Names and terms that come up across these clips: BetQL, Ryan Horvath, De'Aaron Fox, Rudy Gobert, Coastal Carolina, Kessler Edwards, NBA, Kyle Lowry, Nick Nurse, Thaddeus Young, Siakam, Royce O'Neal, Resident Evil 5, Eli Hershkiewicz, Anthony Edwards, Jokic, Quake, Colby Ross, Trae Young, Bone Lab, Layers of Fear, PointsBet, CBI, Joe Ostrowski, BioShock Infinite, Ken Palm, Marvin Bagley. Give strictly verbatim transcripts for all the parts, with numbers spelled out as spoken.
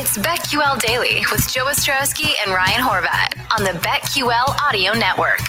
It's BetQL Daily with Joe Ostrowski and Ryan Horvath on the BetQL Audio Network.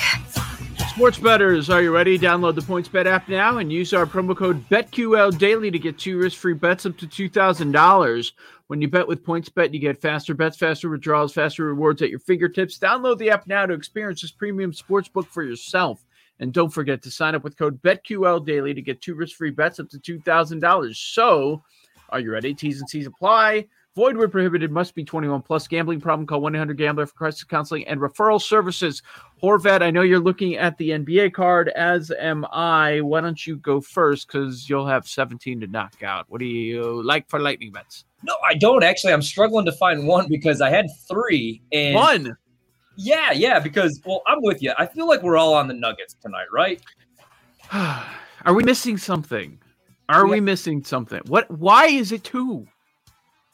Sports bettors, are you ready? Download the PointsBet app now and use our promo code BetQLDaily to get two risk-free bets up to two thousand dollars. When you bet with PointsBet, you get faster bets, faster withdrawals, faster rewards at your fingertips. Download the app now to experience this premium sportsbook for yourself. And don't forget to sign up with code BetQLDaily to get two risk-free bets up to two thousand dollars. So, are you ready? T's and C's apply. Void where prohibited. Must be twenty-one plus. Gambling problem? Call one eight hundred gambler for crisis counseling and referral services. Horvath, I know you're looking at the N B A card, as am I. Why don't you go first? Because you'll have seventeen to knock out. What do you like for lightning bets? No, I don't actually. I'm struggling to find one because I had three. And one? Yeah, yeah. Because, well, I'm with you. I feel like we're all on the Nuggets tonight, right? Are we missing something? Are yeah. we missing something? What? Why is it two?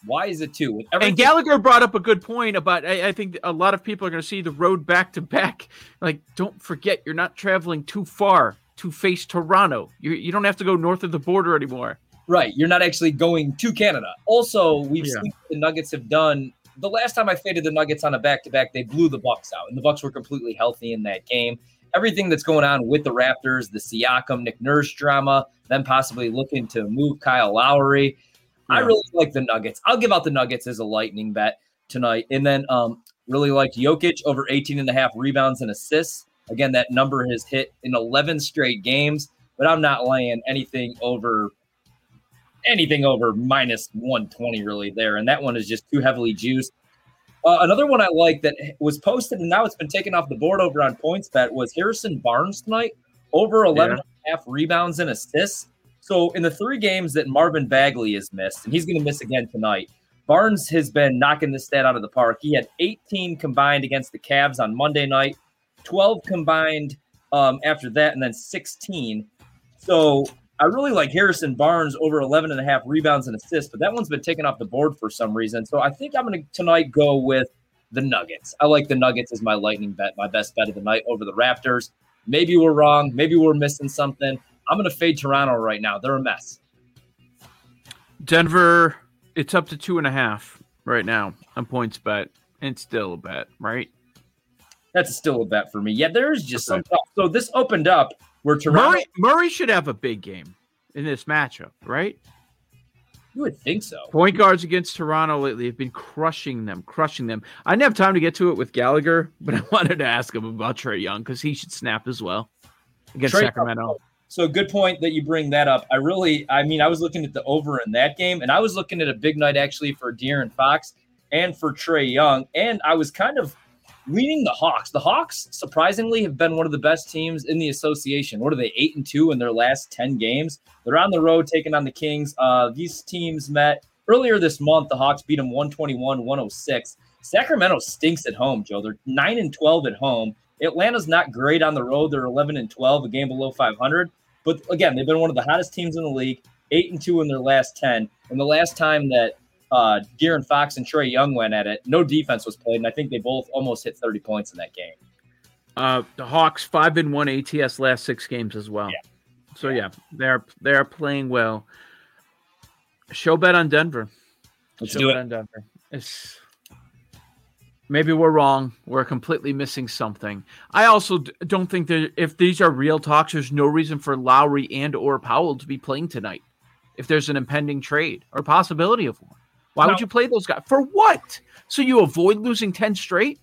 Why is it two? With and Gallagher brought up a good point about, I, I think a lot of people are going to see the road back to back. Like, don't forget, you're not traveling too far to face Toronto. You you don't have to go north of the border anymore. Right. You're not actually going to Canada. Also, we've yeah. seen what the Nuggets have done. The last time I faded the Nuggets on a back-to-back, they blew the Bucks out, and the Bucks were completely healthy in that game. Everything that's going on with the Raptors, the Siakam, Nick Nurse drama, then possibly looking to move Kyle Lowry. Yeah. I really like the Nuggets. I'll give out the Nuggets as a lightning bet tonight. And then um, really like Jokic over eighteen and a half rebounds and assists. Again, that number has hit in eleven straight games, but I'm not laying anything over anything over minus one twenty really there. And that one is just too heavily juiced. Uh, another one I like that was posted and now it's been taken off the board over on PointsBet was Harrison Barnes tonight, over eleven and a half rebounds and assists. So in the three games that Marvin Bagley has missed, and he's going to miss again tonight, Barnes has been knocking this stat out of the park. He had eighteen combined against the Cavs on Monday night, twelve combined um, after that, and then sixteen. So I really like Harrison Barnes over eleven and a half rebounds and assists, but that one's been taken off the board for some reason. So I think I'm going to tonight go with the Nuggets. I like the Nuggets as my lightning bet, my best bet of the night over the Raptors. Maybe we're wrong. Maybe we're missing something. I'm going to fade Toronto right now. They're a mess. Denver, it's up to two and a half right now on PointsBet. And still a bet, right? That's still a bet for me. Yeah, there's just okay. some stuff. So this opened up where Toronto. Murray, Murray should have a big game in this matchup, right? You would think so. Point guards against Toronto lately have been crushing them, crushing them. I didn't have time to get to it with Gallagher, but I wanted to ask him about Trae Young because he should snap as well against Trae Sacramento. Up. So good point that you bring that up. I really, I mean, I was looking at the over in that game, and I was looking at a big night actually for De'Aaron Fox and for Trae Young, and I was kind of leaning the Hawks. The Hawks, surprisingly, have been one of the best teams in the association. What are they, eight and two in their last ten games? They're on the road taking on the Kings. Uh, these teams met earlier this month. The Hawks beat them one twenty-one to one oh six. Sacramento stinks at home, Joe. They're nine and twelve at home. Atlanta's not great on the road. They're eleven and twelve, a game below five hundred. But again, they've been one of the hottest teams in the league, eight and two in their last ten. And the last time that uh, De'Aaron Fox and Trae Young went at it, no defense was played, and I think they both almost hit thirty points in that game. Uh, the Hawks five and one A T S last six games as well. Yeah. So yeah, they're they're playing well. Show bet on Denver. Let's Show do bet it on Denver. It's, Maybe we're wrong. We're completely missing something. I also don't think that if these are real talks, there's no reason for Lowry and or Powell to be playing tonight if there's an impending trade or possibility of one. Why no. would you play those guys? For what? So you avoid losing ten straight?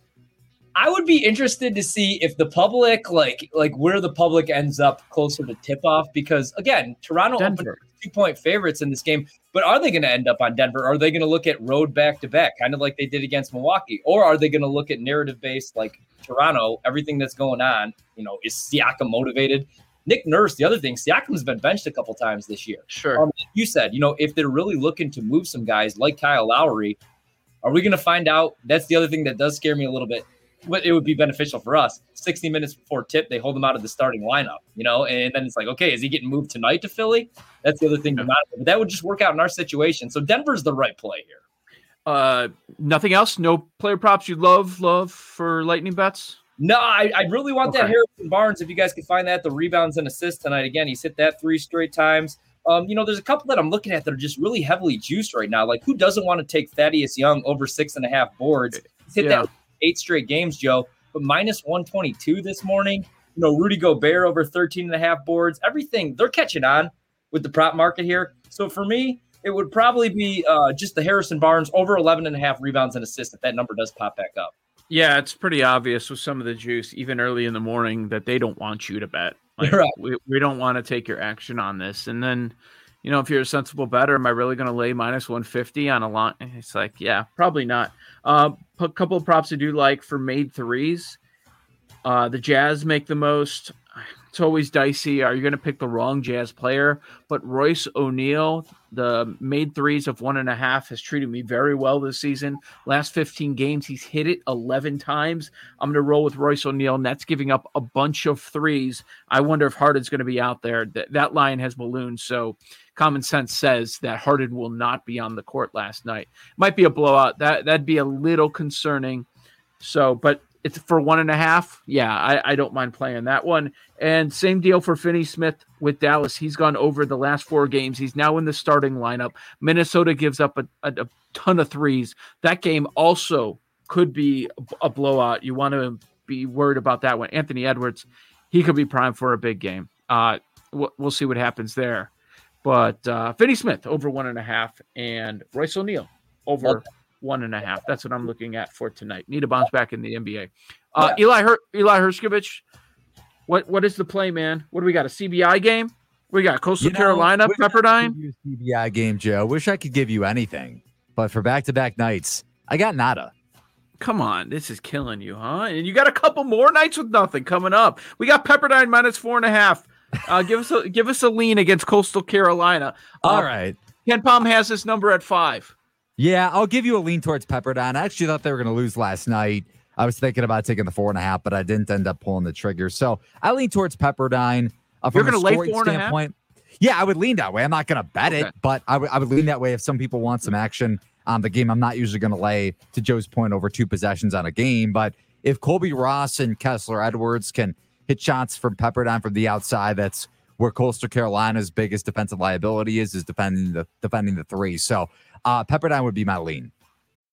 I would be interested to see if the public, like, like where the public ends up closer to tip off, because again, Toronto Denver. Two point favorites in this game, but are they going to end up on Denver? Are they going to look at road back to back, kind of like they did against Milwaukee, or are they going to look at narrative based like Toronto? Everything that's going on, you know, is Siakam motivated? Nick Nurse, the other thing, Siakam's been benched a couple times this year. Sure, um, you said, you know, if they're really looking to move some guys like Kyle Lowry, are we going to find out? That's the other thing that does scare me a little bit. But it would be beneficial for us. sixty minutes before tip, they hold him out of the starting lineup, you know, and then it's like, okay, is he getting moved tonight to Philly? That's the other thing. Yeah. But that would just work out in our situation. So Denver's the right play here. Uh, nothing else? No player props you love, love for Lightning bets? No, I, I really want okay. that Harrison Barnes. If you guys can find that, the rebounds and assists tonight. Again, he's hit that three straight times. Um, you know, there's a couple that I'm looking at that are just really heavily juiced right now. Like, who doesn't want to take Thaddeus Young over six and a half boards? He's hit yeah. that. Eight straight games, Joe, but minus one twenty-two this morning. You know, Rudy Gobert over thirteen and a half boards. Everything, they're catching on with the prop market here. So for me, it would probably be uh, just the Harrison Barnes over eleven and a half rebounds and assists if that number does pop back up. Yeah, it's pretty obvious with some of the juice, even early in the morning, that they don't want you to bet. Like, right. we, we don't want to take your action on this. And then, you know, if you're a sensible bettor, am I really going to lay minus one fifty on a line? It's like, yeah, probably not. Uh, a couple of props I do like for made threes. Uh, the Jazz make the most. It's always dicey. Are you going to pick the wrong Jazz player? But Royce O'Neal, the made threes of one and a half, has treated me very well this season. Last fifteen games, he's hit it eleven times. I'm going to roll with Royce O'Neal, and that's giving up a bunch of threes. I wonder if Harden's going to be out there. That, that line has ballooned, so common sense says that Harden will not be on the court last night. Might be a blowout. That, that'd be a little concerning. So, but it's for one and a half. Yeah, I, I don't mind playing that one. And same deal for Finney Smith with Dallas. He's gone over the last four games. He's now in the starting lineup. Minnesota gives up a, a, a ton of threes. That game also could be a blowout. You want to be worried about that one. Anthony Edwards, he could be primed for a big game. Uh, we'll, we'll see what happens there. But uh, Finney Smith over one and a half and Royce O'Neal over okay. one and a half. That's what I'm looking at for tonight. Need a bounce back in the N B A. Uh, yeah. Eli Her- Eli Hershkiewicz, what, what is the play, man? What do we got, a C B I game? We got Coastal you know, Carolina, Pepperdine? C B I game, Joe. Wish I could give you anything. But for back-to-back nights, I got nada. Come on, this is killing you, huh? And you got a couple more nights with nothing coming up. We got Pepperdine minus four and a half. Uh, give us a give us a lean against Coastal Carolina. Uh, All right, Ken Palm has this number at five. Yeah, I'll give you a lean towards Pepperdine. I actually thought they were going to lose last night. I was thinking about taking the four and a half, but I didn't end up pulling the trigger. So I lean towards Pepperdine. Uh, You're going to lay four and a half? Yeah, I would lean that way. I'm not going to bet okay. it, but I, w- I would lean that way if some people want some action on the game. I'm not usually going to lay, to Joe's point, over two possessions on a game. But if Colby Ross and Kessler Edwards can hit shots from Pepperdine from the outside, that's where Coastal Carolina's biggest defensive liability is, is defending the defending the three. So uh, Pepperdine would be my lean.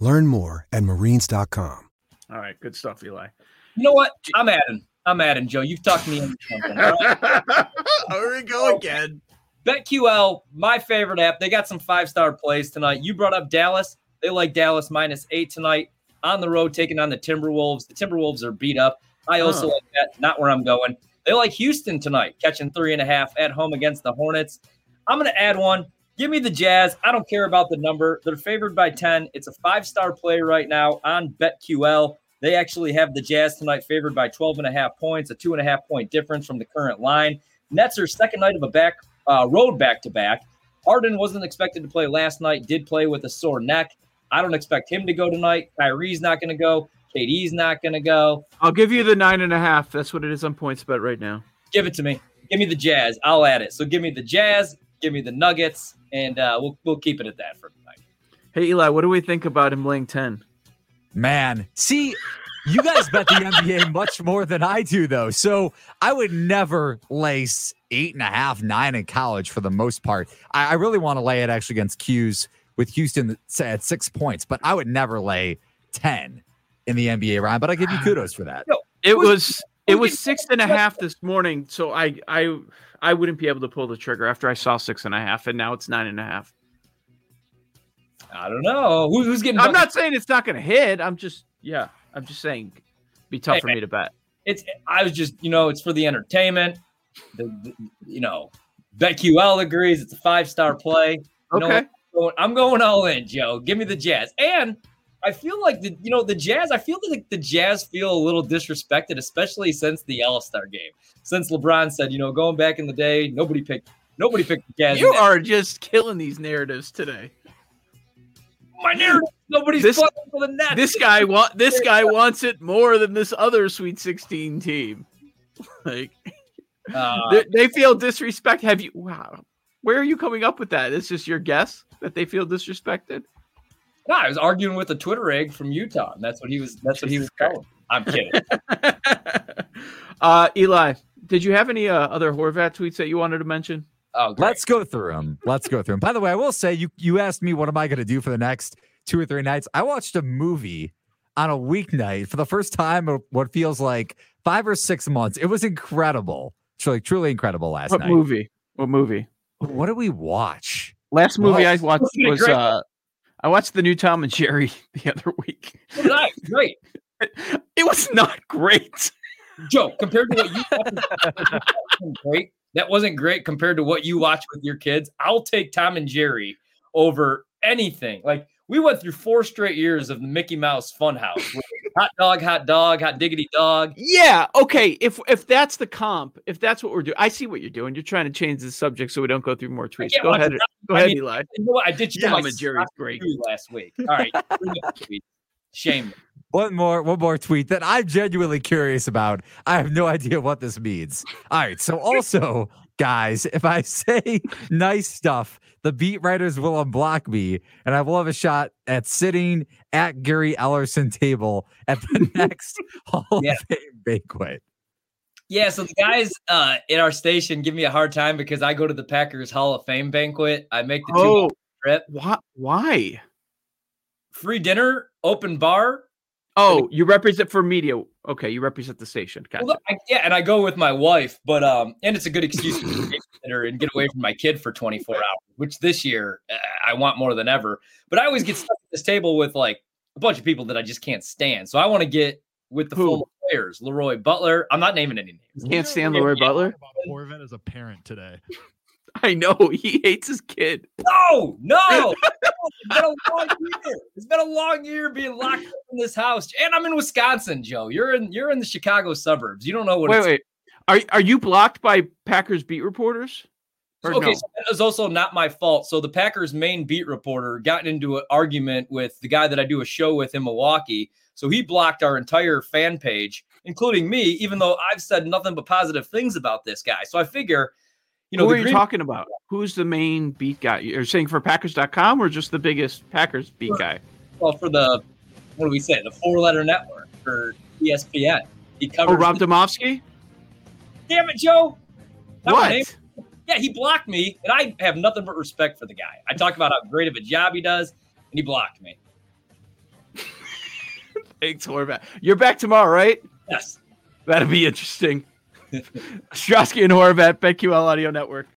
Learn more at marines dot com. All right, good stuff, Eli. You know what? I'm adding. I'm adding, Joe. You've talked me into something. All right. Here we go again. BetQL, my favorite app. They got some five-star plays tonight. You brought up Dallas. They like Dallas minus eight tonight on the road, taking on the Timberwolves. The Timberwolves are beat up. I also huh. like that. Not where I'm going. They like Houston tonight, catching three and a half at home against the Hornets. I'm going to add one. Give me the Jazz. I don't care about the number. They're favored by ten. It's a five-star play right now on BetQL. They actually have the Jazz tonight favored by twelve and a half points, a two and a half point difference from the current line. Nets are second night of a back uh, road back-to-back. Harden wasn't expected to play last night, did play with a sore neck. I don't expect him to go tonight. Kyrie's not going to go. K D's not going to go. I'll give you the nine and a half. That's what it is on PointsBet right now. Give it to me. Give me the Jazz. I'll add it. So give me the Jazz. Give me the Nuggets, and uh, we'll we'll keep it at that for tonight. Hey, Eli, what do we think about him laying ten? Man, see, you guys bet the N B A much more than I do, though. So I would never lay eight and a half, nine in college for the most part. I, I really want to lay it actually against Q's with Houston at six points, but I would never lay ten in the N B A, Ryan. But I give you kudos for that. It was it was six and a half this morning, so I I. I wouldn't be able to pull the trigger after I saw six and a half, and now it's nine and a half. I don't know Who, who's getting. I'm not saying it's not going to hit. I'm just, yeah, I'm just saying, it'd be tough hey, for me to bet. It's. I was just, you know, it's for the entertainment. The, the you know, BetQL agrees. It's a five star play. You okay, know, I'm going all in, Joe. Give me the Jazz, and I feel like the, you know, the Jazz. I feel like the Jazz feel a little disrespected, especially since the All-Star game. Since LeBron said, you know, going back in the day, nobody picked, nobody picked the Jazz. You are just killing these narratives today. My narrative. Nobody's this, fucking for the Nets. This guy wa- This guy wants it more than this other Sweet sixteen team. Like uh, they, they feel disrespect. Have you? Wow. Where are you coming up with that? It's just your guess that they feel disrespected. No, I was arguing with a Twitter egg from Utah, and that's what he was. That's what he was calling. I'm kidding. uh, Eli, did you have any uh, other Horvath tweets that you wanted to mention? Oh, great. Let's go through them. Let's go through them. By the way, I will say you you asked me what am I going to do for the next two or three nights. I watched a movie on a weeknight for the first time in what feels like five or six months. It was incredible, truly, truly incredible. Last what night. What movie? What movie? What did we watch? Last movie what? I watched was. Uh, I watched the new Tom and Jerry the other week. Nice, great. It was not great. Joe, compared to what you watched, great. That wasn't great compared to what you watch with your kids. I'll take Tom and Jerry over anything. Like, we went through four straight years of the Mickey Mouse Funhouse. Hot dog, hot dog, hot diggity dog. Yeah, okay. If if that's the comp, if that's what we're doing, I see what you're doing. You're trying to change the subject so we don't go through more tweets. Go ahead, it. go I ahead, mean, Eli. You know what? I did you yeah, my Jerry's great last week. All right, shame. One more, one more tweet that I'm genuinely curious about. I have no idea what this means. All right, so also, guys, if I say nice stuff, the beat writers will unblock me, and I will have a shot at sitting at Gary Ellerson table at the next Hall yeah. of Fame banquet. Yeah, so the guys uh, in our station give me a hard time because I go to the Packers Hall of Fame banquet. I make the oh, two trip. Wh- why? Free dinner, open bar. Oh, you represent for media. Okay, you represent the station. Gotcha. Well, I, yeah, and I go with my wife, but um, and it's a good excuse to get dinner and get away from my kid for twenty-four hours, which this year uh, I want more than ever. But I always get stuck at this table with like a bunch of people that I just can't stand. So I want to get with the Who? full players. Leroy Butler. I'm not naming any names. You can't stand Leroy Butler? About Horvath as a parent today. I know he hates his kid. No, no, no. It's been a long year. It's been a long year being locked up in this house, and I'm in Wisconsin, Joe. You're in you're in the Chicago suburbs. You don't know what. Wait, it's wait. Are are you blocked by Packers beat reporters? Or okay, no? So that is also not my fault. So the Packers main beat reporter got into an argument with the guy that I do a show with in Milwaukee. So he blocked our entire fan page, including me, even though I've said nothing but positive things about this guy. So I figure. You know, who are you green- talking about? Who's the main beat guy? You're saying for Packers dot com or just the biggest Packers beat for, guy? Well, for the, what do we say, the four-letter network for E S P N. He covers- oh, Rob Domofsky? Damn it, Joe. That what? Yeah, he blocked me, and I have nothing but respect for the guy. I talk about how great of a job he does, and he blocked me. Thanks, Horvath. You're back tomorrow, right? Yes. That'll be interesting. Ostrowski and Horvath, BetQL Audio Network.